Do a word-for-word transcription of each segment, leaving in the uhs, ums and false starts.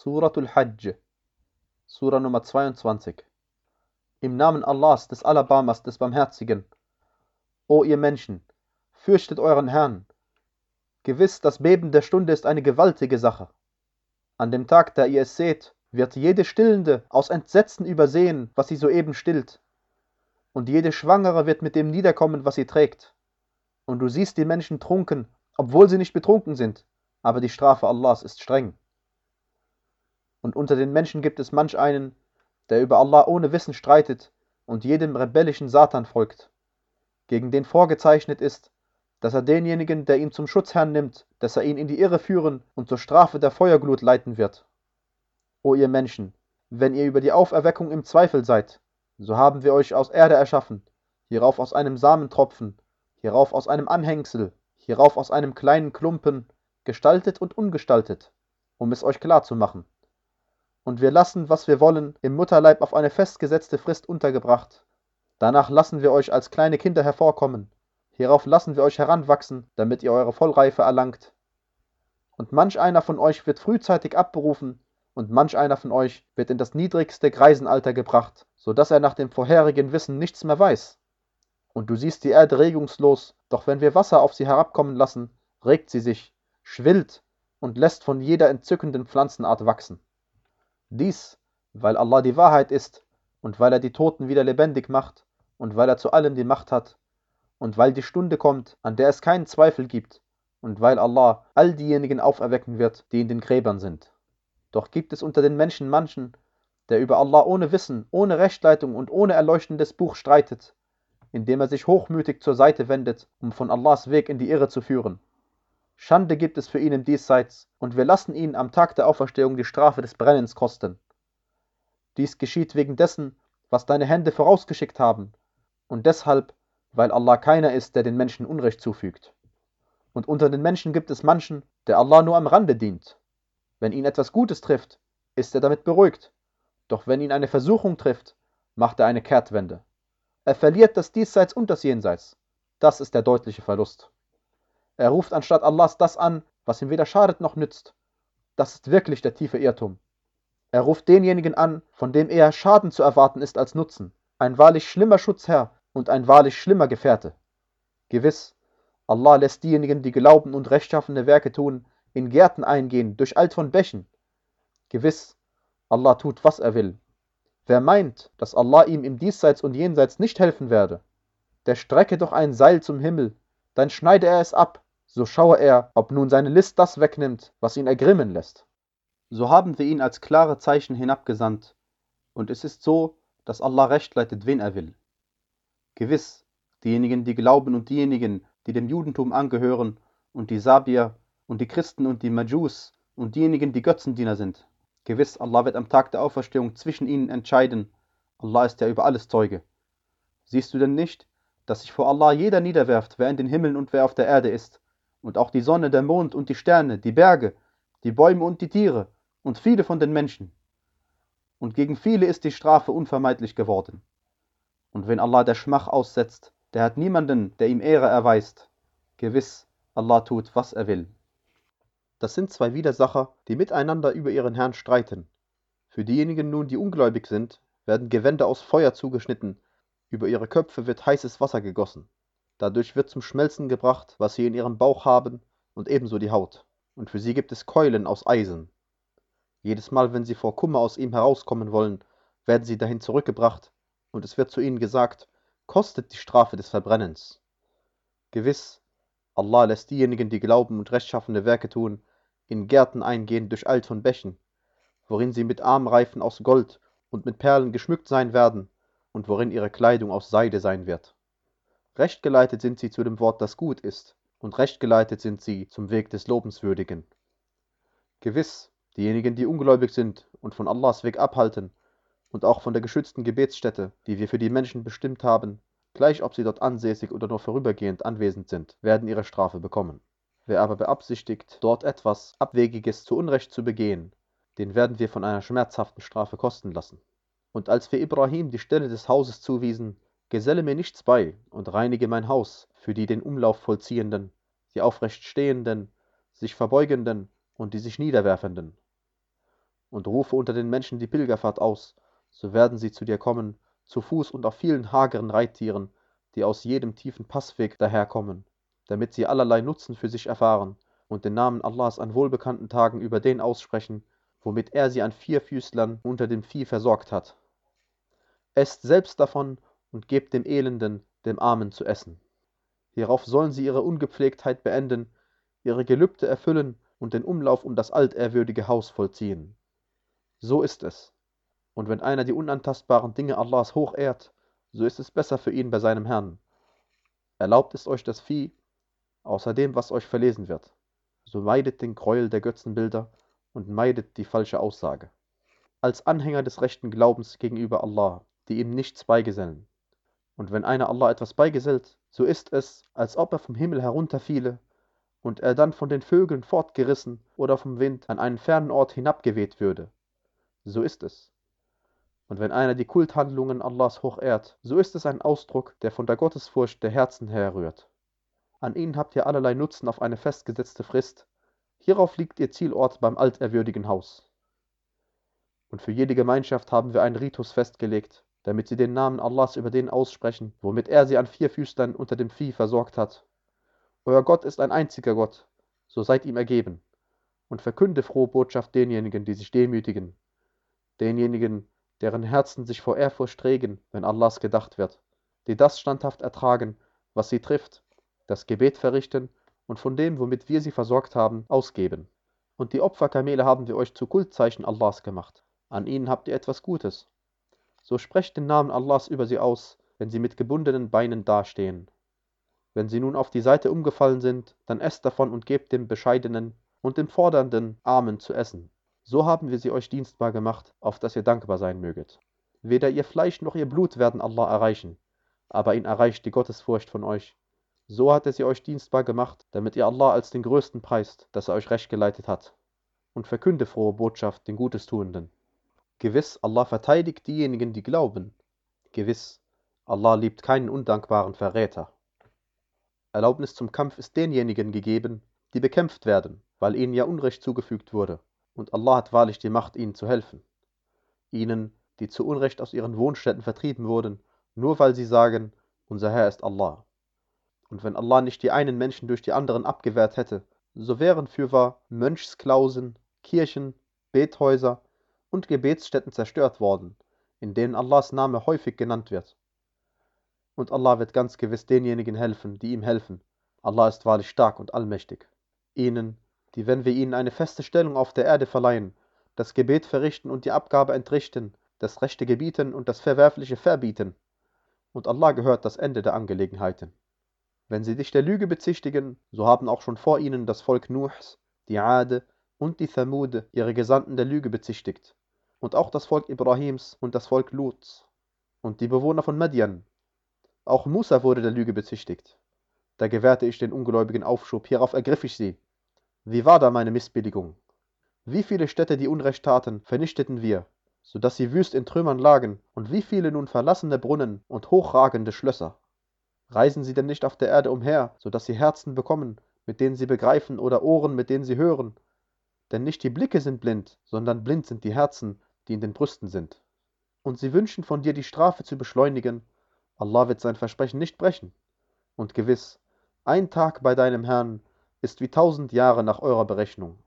Suratul Hajj, Surah Nummer zweiundzwanzig. Im Namen Allahs, des Alabamas, des Barmherzigen. O ihr Menschen, fürchtet euren Herrn. Gewiss, das Beben der Stunde ist eine gewaltige Sache. An dem Tag, da ihr es seht, wird jede Stillende aus Entsetzen übersehen, was sie soeben stillt. Und jede Schwangere wird mit dem niederkommen, was sie trägt. Und du siehst die Menschen trunken, obwohl sie nicht betrunken sind. Aber die Strafe Allahs ist streng. Und unter den Menschen gibt es manch einen, der über Allah ohne Wissen streitet und jedem rebellischen Satan folgt, gegen den vorgezeichnet ist, dass er denjenigen, der ihn zum Schutzherrn nimmt, dass er ihn in die Irre führen und zur Strafe der Feuerglut leiten wird. O ihr Menschen, wenn ihr über die Auferweckung im Zweifel seid, so haben wir euch aus Erde erschaffen, hierauf aus einem Samentropfen, hierauf aus einem Anhängsel, hierauf aus einem kleinen Klumpen, gestaltet und ungestaltet, um es euch klar zu machen. Und wir lassen, was wir wollen, im Mutterleib auf eine festgesetzte Frist untergebracht. Danach lassen wir euch als kleine Kinder hervorkommen. Hierauf lassen wir euch heranwachsen, damit ihr eure Vollreife erlangt. Und manch einer von euch wird frühzeitig abberufen, und manch einer von euch wird in das niedrigste Greisenalter gebracht, sodass er nach dem vorherigen Wissen nichts mehr weiß. Und du siehst die Erde regungslos, doch wenn wir Wasser auf sie herabkommen lassen, regt sie sich, schwillt und lässt von jeder entzückenden Pflanzenart wachsen. Dies, weil Allah die Wahrheit ist und weil er die Toten wieder lebendig macht und weil er zu allem die Macht hat und weil die Stunde kommt, an der es keinen Zweifel gibt und weil Allah all diejenigen auferwecken wird, die in den Gräbern sind. Doch gibt es unter den Menschen manchen, der über Allah ohne Wissen, ohne Rechtleitung und ohne erleuchtendes Buch streitet, indem er sich hochmütig zur Seite wendet, um von Allahs Weg in die Irre zu führen. Schande gibt es für ihn im Diesseits, und wir lassen ihn am Tag der Auferstehung die Strafe des Brennens kosten. Dies geschieht wegen dessen, was deine Hände vorausgeschickt haben, und deshalb, weil Allah keiner ist, der den Menschen Unrecht zufügt. Und unter den Menschen gibt es manchen, der Allah nur am Rande dient. Wenn ihn etwas Gutes trifft, ist er damit beruhigt, doch wenn ihn eine Versuchung trifft, macht er eine Kehrtwende. Er verliert das Diesseits und das Jenseits. Das ist der deutliche Verlust. Er ruft anstatt Allahs das an, was ihm weder schadet noch nützt. Das ist wirklich der tiefe Irrtum. Er ruft denjenigen an, von dem eher Schaden zu erwarten ist als Nutzen. Ein wahrlich schlimmer Schutzherr und ein wahrlich schlimmer Gefährte. Gewiss, Allah lässt diejenigen, die glauben und rechtschaffene Werke tun, in Gärten eingehen, durch Alt von Bächen. Gewiss, Allah tut, was er will. Wer meint, dass Allah ihm im Diesseits und Jenseits nicht helfen werde, der strecke doch ein Seil zum Himmel, dann schneide er es ab. So schaue er, ob nun seine List das wegnimmt, was ihn ergrimmen lässt. So haben wir ihn als klare Zeichen hinabgesandt, und es ist so, dass Allah recht leitet, wen er will. Gewiss, diejenigen, die glauben und diejenigen, die dem Judentum angehören, und die Sabier, und die Christen und die Majus, und diejenigen, die Götzendiener sind. Gewiss, Allah wird am Tag der Auferstehung zwischen ihnen entscheiden. Allah ist ja über alles Zeuge. Siehst du denn nicht, dass sich vor Allah jeder niederwerft, wer in den Himmeln und wer auf der Erde ist? Und auch die Sonne, der Mond und die Sterne, die Berge, die Bäume und die Tiere und viele von den Menschen. Und gegen viele ist die Strafe unvermeidlich geworden. Und wenn Allah der Schmach aussetzt, der hat niemanden, der ihm Ehre erweist. Gewiss, Allah tut, was er will. Das sind zwei Widersacher, die miteinander über ihren Herrn streiten. Für diejenigen nun, die ungläubig sind, werden Gewänder aus Feuer zugeschnitten, über ihre Köpfe wird heißes Wasser gegossen. Dadurch wird zum Schmelzen gebracht, was sie in ihrem Bauch haben, und ebenso die Haut. Und für sie gibt es Keulen aus Eisen. Jedes Mal, wenn sie vor Kummer aus ihm herauskommen wollen, werden sie dahin zurückgebracht, und es wird zu ihnen gesagt, kostet die Strafe des Verbrennens. Gewiss, Allah lässt diejenigen, die glauben und rechtschaffende Werke tun, in Gärten eingehen durch Alt von Bächen, worin sie mit Armreifen aus Gold und mit Perlen geschmückt sein werden, und worin ihre Kleidung aus Seide sein wird. Recht geleitet sind sie zu dem Wort, das gut ist, und recht geleitet sind sie zum Weg des Lobenswürdigen. Gewiss, diejenigen, die ungläubig sind und von Allahs Weg abhalten und auch von der geschützten Gebetsstätte, die wir für die Menschen bestimmt haben, gleich ob sie dort ansässig oder nur vorübergehend anwesend sind, werden ihre Strafe bekommen. Wer aber beabsichtigt, dort etwas Abwegiges zu Unrecht zu begehen, den werden wir von einer schmerzhaften Strafe kosten lassen. Und als wir Ibrahim die Stelle des Hauses zuwiesen, geselle mir nichts bei und reinige mein Haus für die den Umlauf vollziehenden, die aufrecht stehenden, sich verbeugenden und die sich niederwerfenden. und rufe unter den Menschen die Pilgerfahrt aus, so werden sie zu dir kommen, zu Fuß und auf vielen hageren Reittieren, die aus jedem tiefen Passweg daherkommen, damit sie allerlei Nutzen für sich erfahren und den Namen Allahs an wohlbekannten Tagen über den aussprechen, womit er sie an Vierfüßlern unter dem Vieh versorgt hat. Esst selbst davon und gebt dem Elenden, dem Armen zu essen. Hierauf sollen sie ihre Ungepflegtheit beenden, ihre Gelübde erfüllen und den Umlauf um das altehrwürdige Haus vollziehen. So ist es. Und wenn einer die unantastbaren Dinge Allahs hochehrt, so ist es besser für ihn bei seinem Herrn. Erlaubt ist euch das Vieh, außer dem, was euch verlesen wird. So meidet den Gräuel der Götzenbilder und meidet die falsche Aussage. Als Anhänger des rechten Glaubens gegenüber Allah, die ihm nichts beigesellen. Und wenn einer Allah etwas beigesellt, so ist es, als ob er vom Himmel herunterfiele und er dann von den Vögeln fortgerissen oder vom Wind an einen fernen Ort hinabgeweht würde. So ist es. Und wenn einer die Kulthandlungen Allahs hochehrt, so ist es ein Ausdruck, der von der Gottesfurcht der Herzen herrührt. An ihnen habt ihr allerlei Nutzen auf eine festgesetzte Frist. Hierauf liegt ihr Zielort beim alterwürdigen Haus. Und für jede Gemeinschaft haben wir einen Ritus festgelegt, damit sie den Namen Allahs über den aussprechen, womit er sie an vier Füßlern unter dem Vieh versorgt hat. Euer Gott ist ein einziger Gott, so seid ihm ergeben. Und verkünde frohe Botschaft denjenigen, die sich demütigen, denjenigen, deren Herzen sich vor Ehrfurcht regen, wenn Allahs gedacht wird, die das standhaft ertragen, was sie trifft, das Gebet verrichten und von dem, womit wir sie versorgt haben, ausgeben. Und die Opferkamele haben wir euch zu Kultzeichen Allahs gemacht. An ihnen habt ihr etwas Gutes. So sprecht den Namen Allahs über sie aus, wenn sie mit gebundenen Beinen dastehen. Wenn sie nun auf die Seite umgefallen sind, dann esst davon und gebt dem Bescheidenen und dem Fordernden Armen zu essen. So haben wir sie euch dienstbar gemacht, auf dass ihr dankbar sein möget. Weder ihr Fleisch noch ihr Blut werden Allah erreichen, aber ihn erreicht die Gottesfurcht von euch. So hat er sie euch dienstbar gemacht, damit ihr Allah als den Größten preist, dass er euch recht geleitet hat. Und verkünde frohe Botschaft den Gutestuenden. Gewiss, Allah verteidigt diejenigen, die glauben. Gewiss, Allah liebt keinen undankbaren Verräter. Erlaubnis zum Kampf ist denjenigen gegeben, die bekämpft werden, weil ihnen ja Unrecht zugefügt wurde. Und Allah hat wahrlich die Macht, ihnen zu helfen. Ihnen, die zu Unrecht aus ihren Wohnstätten vertrieben wurden, nur weil sie sagen, unser Herr ist Allah. Und wenn Allah nicht die einen Menschen durch die anderen abgewehrt hätte, so wären fürwahr Mönchsklausen, Kirchen, Bethäuser und Gebetsstätten zerstört worden, in denen Allahs Name häufig genannt wird. Und Allah wird ganz gewiss denjenigen helfen, die ihm helfen. Allah ist wahrlich stark und allmächtig. Ihnen, die, wenn wir ihnen eine feste Stellung auf der Erde verleihen, das Gebet verrichten und die Abgabe entrichten, das Rechte gebieten und das Verwerfliche verbieten. Und Allah gehört das Ende der Angelegenheiten. Wenn sie dich der Lüge bezichtigen, so haben auch schon vor ihnen das Volk Nuhs, die Ade und die Thamude ihre Gesandten der Lüge bezichtigt. Und auch das Volk Ibrahims und das Volk Luts und die Bewohner von Median. Auch Musa wurde der Lüge bezichtigt. Da gewährte ich den Ungläubigen Aufschub, hierauf ergriff ich sie. Wie war da meine Missbilligung? Wie viele Städte, die Unrecht taten, vernichteten wir, sodass sie wüst in Trümmern lagen, und wie viele nun verlassene Brunnen und hochragende Schlösser? Reisen sie denn nicht auf der Erde umher, sodass sie Herzen bekommen, mit denen sie begreifen, oder Ohren, mit denen sie hören? Denn nicht die Blicke sind blind, sondern blind sind die Herzen, die in den Brüsten sind. Und sie wünschen von dir, die Strafe zu beschleunigen. Allah wird sein Versprechen nicht brechen. Und gewiss, ein Tag bei deinem Herrn ist wie tausend Jahre nach eurer Berechnung.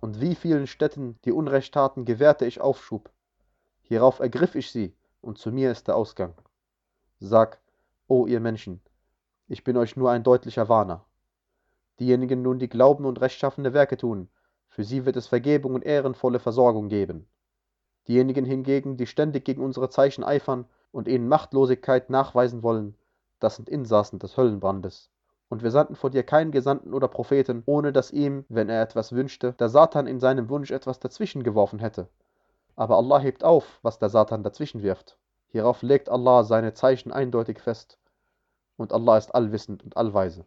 Und wie vielen Städten, die Unrecht taten, gewährte ich Aufschub. Hierauf ergriff ich sie, und zu mir ist der Ausgang. Sag, o ihr Menschen, ich bin euch nur ein deutlicher Warner. Diejenigen nun, die glauben und rechtschaffene Werke tun, für sie wird es Vergebung und ehrenvolle Versorgung geben. Diejenigen hingegen, die ständig gegen unsere Zeichen eifern und ihnen Machtlosigkeit nachweisen wollen, das sind Insassen des Höllenbrandes. Und wir sandten vor dir keinen Gesandten oder Propheten, ohne dass ihm, wenn er etwas wünschte, der Satan in seinem Wunsch etwas dazwischen geworfen hätte. Aber Allah hebt auf, was der Satan dazwischen wirft. Hierauf legt Allah seine Zeichen eindeutig fest. Und Allah ist allwissend und allweise.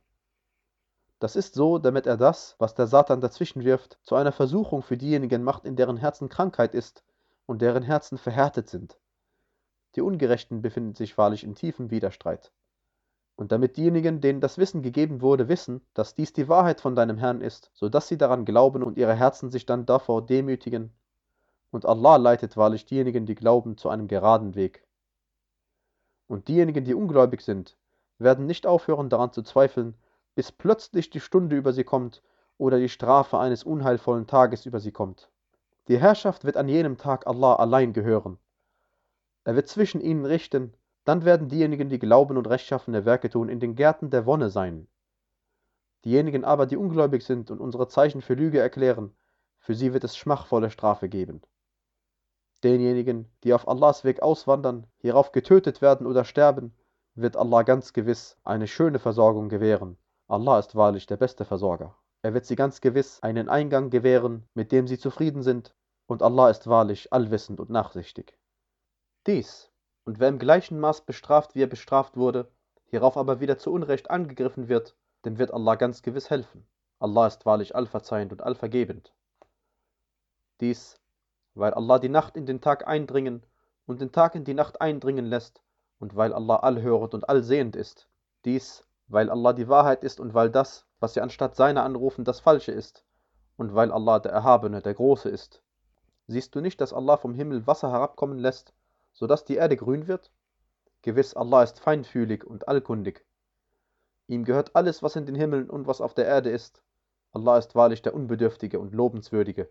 Das ist so, damit er das, was der Satan dazwischen wirft, zu einer Versuchung für diejenigen macht, in deren Herzen Krankheit ist und deren Herzen verhärtet sind. Die Ungerechten befinden sich wahrlich in tiefem Widerstreit. Und damit diejenigen, denen das Wissen gegeben wurde, wissen, dass dies die Wahrheit von deinem Herrn ist, sodass sie daran glauben und ihre Herzen sich dann davor demütigen. Und Allah leitet wahrlich diejenigen, die glauben, zu einem geraden Weg. Und diejenigen, die ungläubig sind, werden nicht aufhören, daran zu zweifeln, bis plötzlich die Stunde über sie kommt oder die Strafe eines unheilvollen Tages über sie kommt. Die Herrschaft wird an jenem Tag Allah allein gehören. Er wird zwischen ihnen richten, dann werden diejenigen, die glauben und rechtschaffene Werke tun, in den Gärten der Wonne sein. Diejenigen aber, die ungläubig sind und unsere Zeichen für Lüge erklären, für sie wird es schmachvolle Strafe geben. Denjenigen, die auf Allahs Weg auswandern, hierauf getötet werden oder sterben, wird Allah ganz gewiss eine schöne Versorgung gewähren. Allah ist wahrlich der beste Versorger. Er wird sie ganz gewiss einen Eingang gewähren, mit dem sie zufrieden sind, und Allah ist wahrlich allwissend und nachsichtig. Dies, und wer im gleichen Maß bestraft, wie er bestraft wurde, hierauf aber wieder zu Unrecht angegriffen wird, dem wird Allah ganz gewiss helfen. Allah ist wahrlich allverzeihend und allvergebend. Dies, weil Allah die Nacht in den Tag eindringen und den Tag in die Nacht eindringen lässt und weil Allah allhörend und allsehend ist. Dies, weil Allah die Wahrheit ist und weil das, was sie anstatt seiner anrufen, das Falsche ist und weil Allah der Erhabene, der Große ist. Siehst du nicht, dass Allah vom Himmel Wasser herabkommen lässt, sodass die Erde grün wird? Gewiss, Allah ist feinfühlig und allkundig. Ihm gehört alles, was in den Himmeln und was auf der Erde ist. Allah ist wahrlich der Unbedürftige und Lobenswürdige.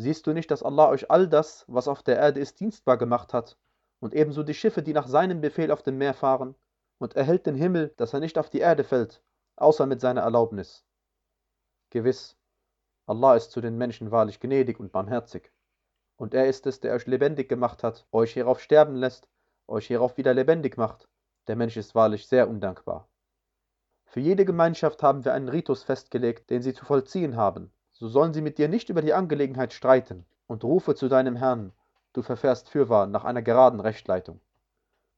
Siehst du nicht, dass Allah euch all das, was auf der Erde ist, dienstbar gemacht hat und ebenso die Schiffe, die nach seinem Befehl auf dem Meer fahren, und er hält den Himmel, dass er nicht auf die Erde fällt, außer mit seiner Erlaubnis. Gewiss, Allah ist zu den Menschen wahrlich gnädig und barmherzig. Und er ist es, der euch lebendig gemacht hat, euch hierauf sterben lässt, euch hierauf wieder lebendig macht. Der Mensch ist wahrlich sehr undankbar. Für jede Gemeinschaft haben wir einen Ritus festgelegt, den sie zu vollziehen haben. So sollen sie mit dir nicht über die Angelegenheit streiten. Und rufe zu deinem Herrn, du verfährst fürwahr nach einer geraden Rechtleitung.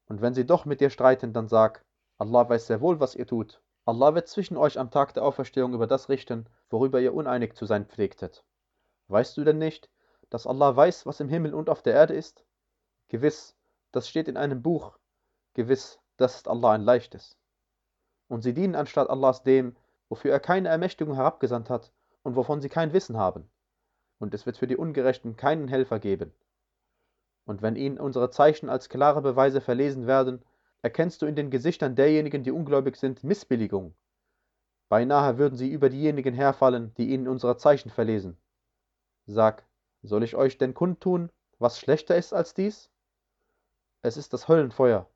Und wenn sie doch mit dir streiten, dann sag, Allah weiß sehr wohl, was ihr tut. Allah wird zwischen euch am Tag der Auferstehung über das richten, worüber ihr uneinig zu sein pflegtet. Weißt du denn nicht, dass Allah weiß, was im Himmel und auf der Erde ist? Gewiss, das steht in einem Buch. Gewiss, das ist Allah ein leichtes. Und sie dienen anstatt Allahs dem, wofür er keine Ermächtigung herabgesandt hat und wovon sie kein Wissen haben. Und es wird für die Ungerechten keinen Helfer geben. Und wenn ihnen unsere Zeichen als klare Beweise verlesen werden, erkennst du in den Gesichtern derjenigen, die ungläubig sind, Missbilligung. Beinahe würden sie über diejenigen herfallen, die ihnen unsere Zeichen verlesen. Sag, soll ich euch denn kundtun, was schlechter ist als dies? Es ist das Höllenfeuer.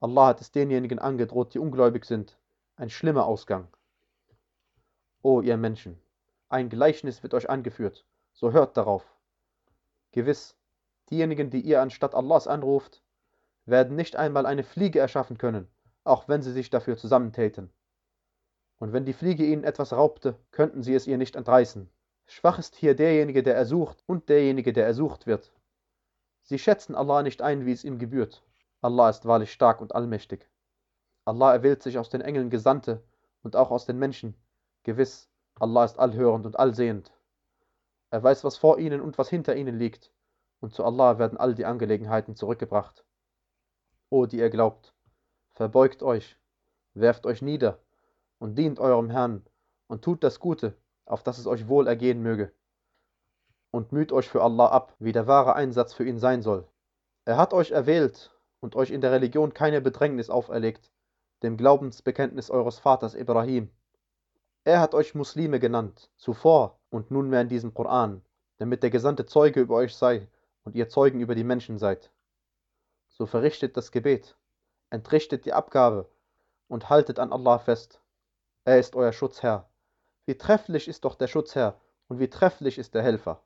Allah hat es denjenigen angedroht, die ungläubig sind. Ein schlimmer Ausgang. O ihr Menschen, ein Gleichnis wird euch angeführt, so hört darauf. Gewiss, diejenigen, die ihr anstatt Allahs anruft, werden nicht einmal eine Fliege erschaffen können, auch wenn sie sich dafür zusammentäten. Und wenn die Fliege ihnen etwas raubte, könnten sie es ihr nicht entreißen. Schwach ist hier derjenige, der ersucht, und derjenige, der ersucht wird. Sie schätzen Allah nicht ein, wie es ihm gebührt. Allah ist wahrlich stark und allmächtig. Allah erwählt sich aus den Engeln Gesandte und auch aus den Menschen. Gewiss, Allah ist allhörend und allsehend. Er weiß, was vor ihnen und was hinter ihnen liegt. Und zu Allah werden all die Angelegenheiten zurückgebracht. O, die ihr glaubt, verbeugt euch, werft euch nieder und dient eurem Herrn und tut das Gute, auf das es euch wohl ergehen möge. Und müht euch für Allah ab, wie der wahre Einsatz für ihn sein soll. Er hat euch erwählt und euch in der Religion keine Bedrängnis auferlegt, dem Glaubensbekenntnis eures Vaters Ibrahim. Er hat euch Muslime genannt, zuvor und nunmehr in diesem Koran, damit der Gesandte Zeuge über euch sei und ihr Zeugen über die Menschen seid. So verrichtet das Gebet, entrichtet die Abgabe und haltet an Allah fest. Er ist euer Schutzherr. Wie trefflich ist doch der Schutzherr und wie trefflich ist der Helfer.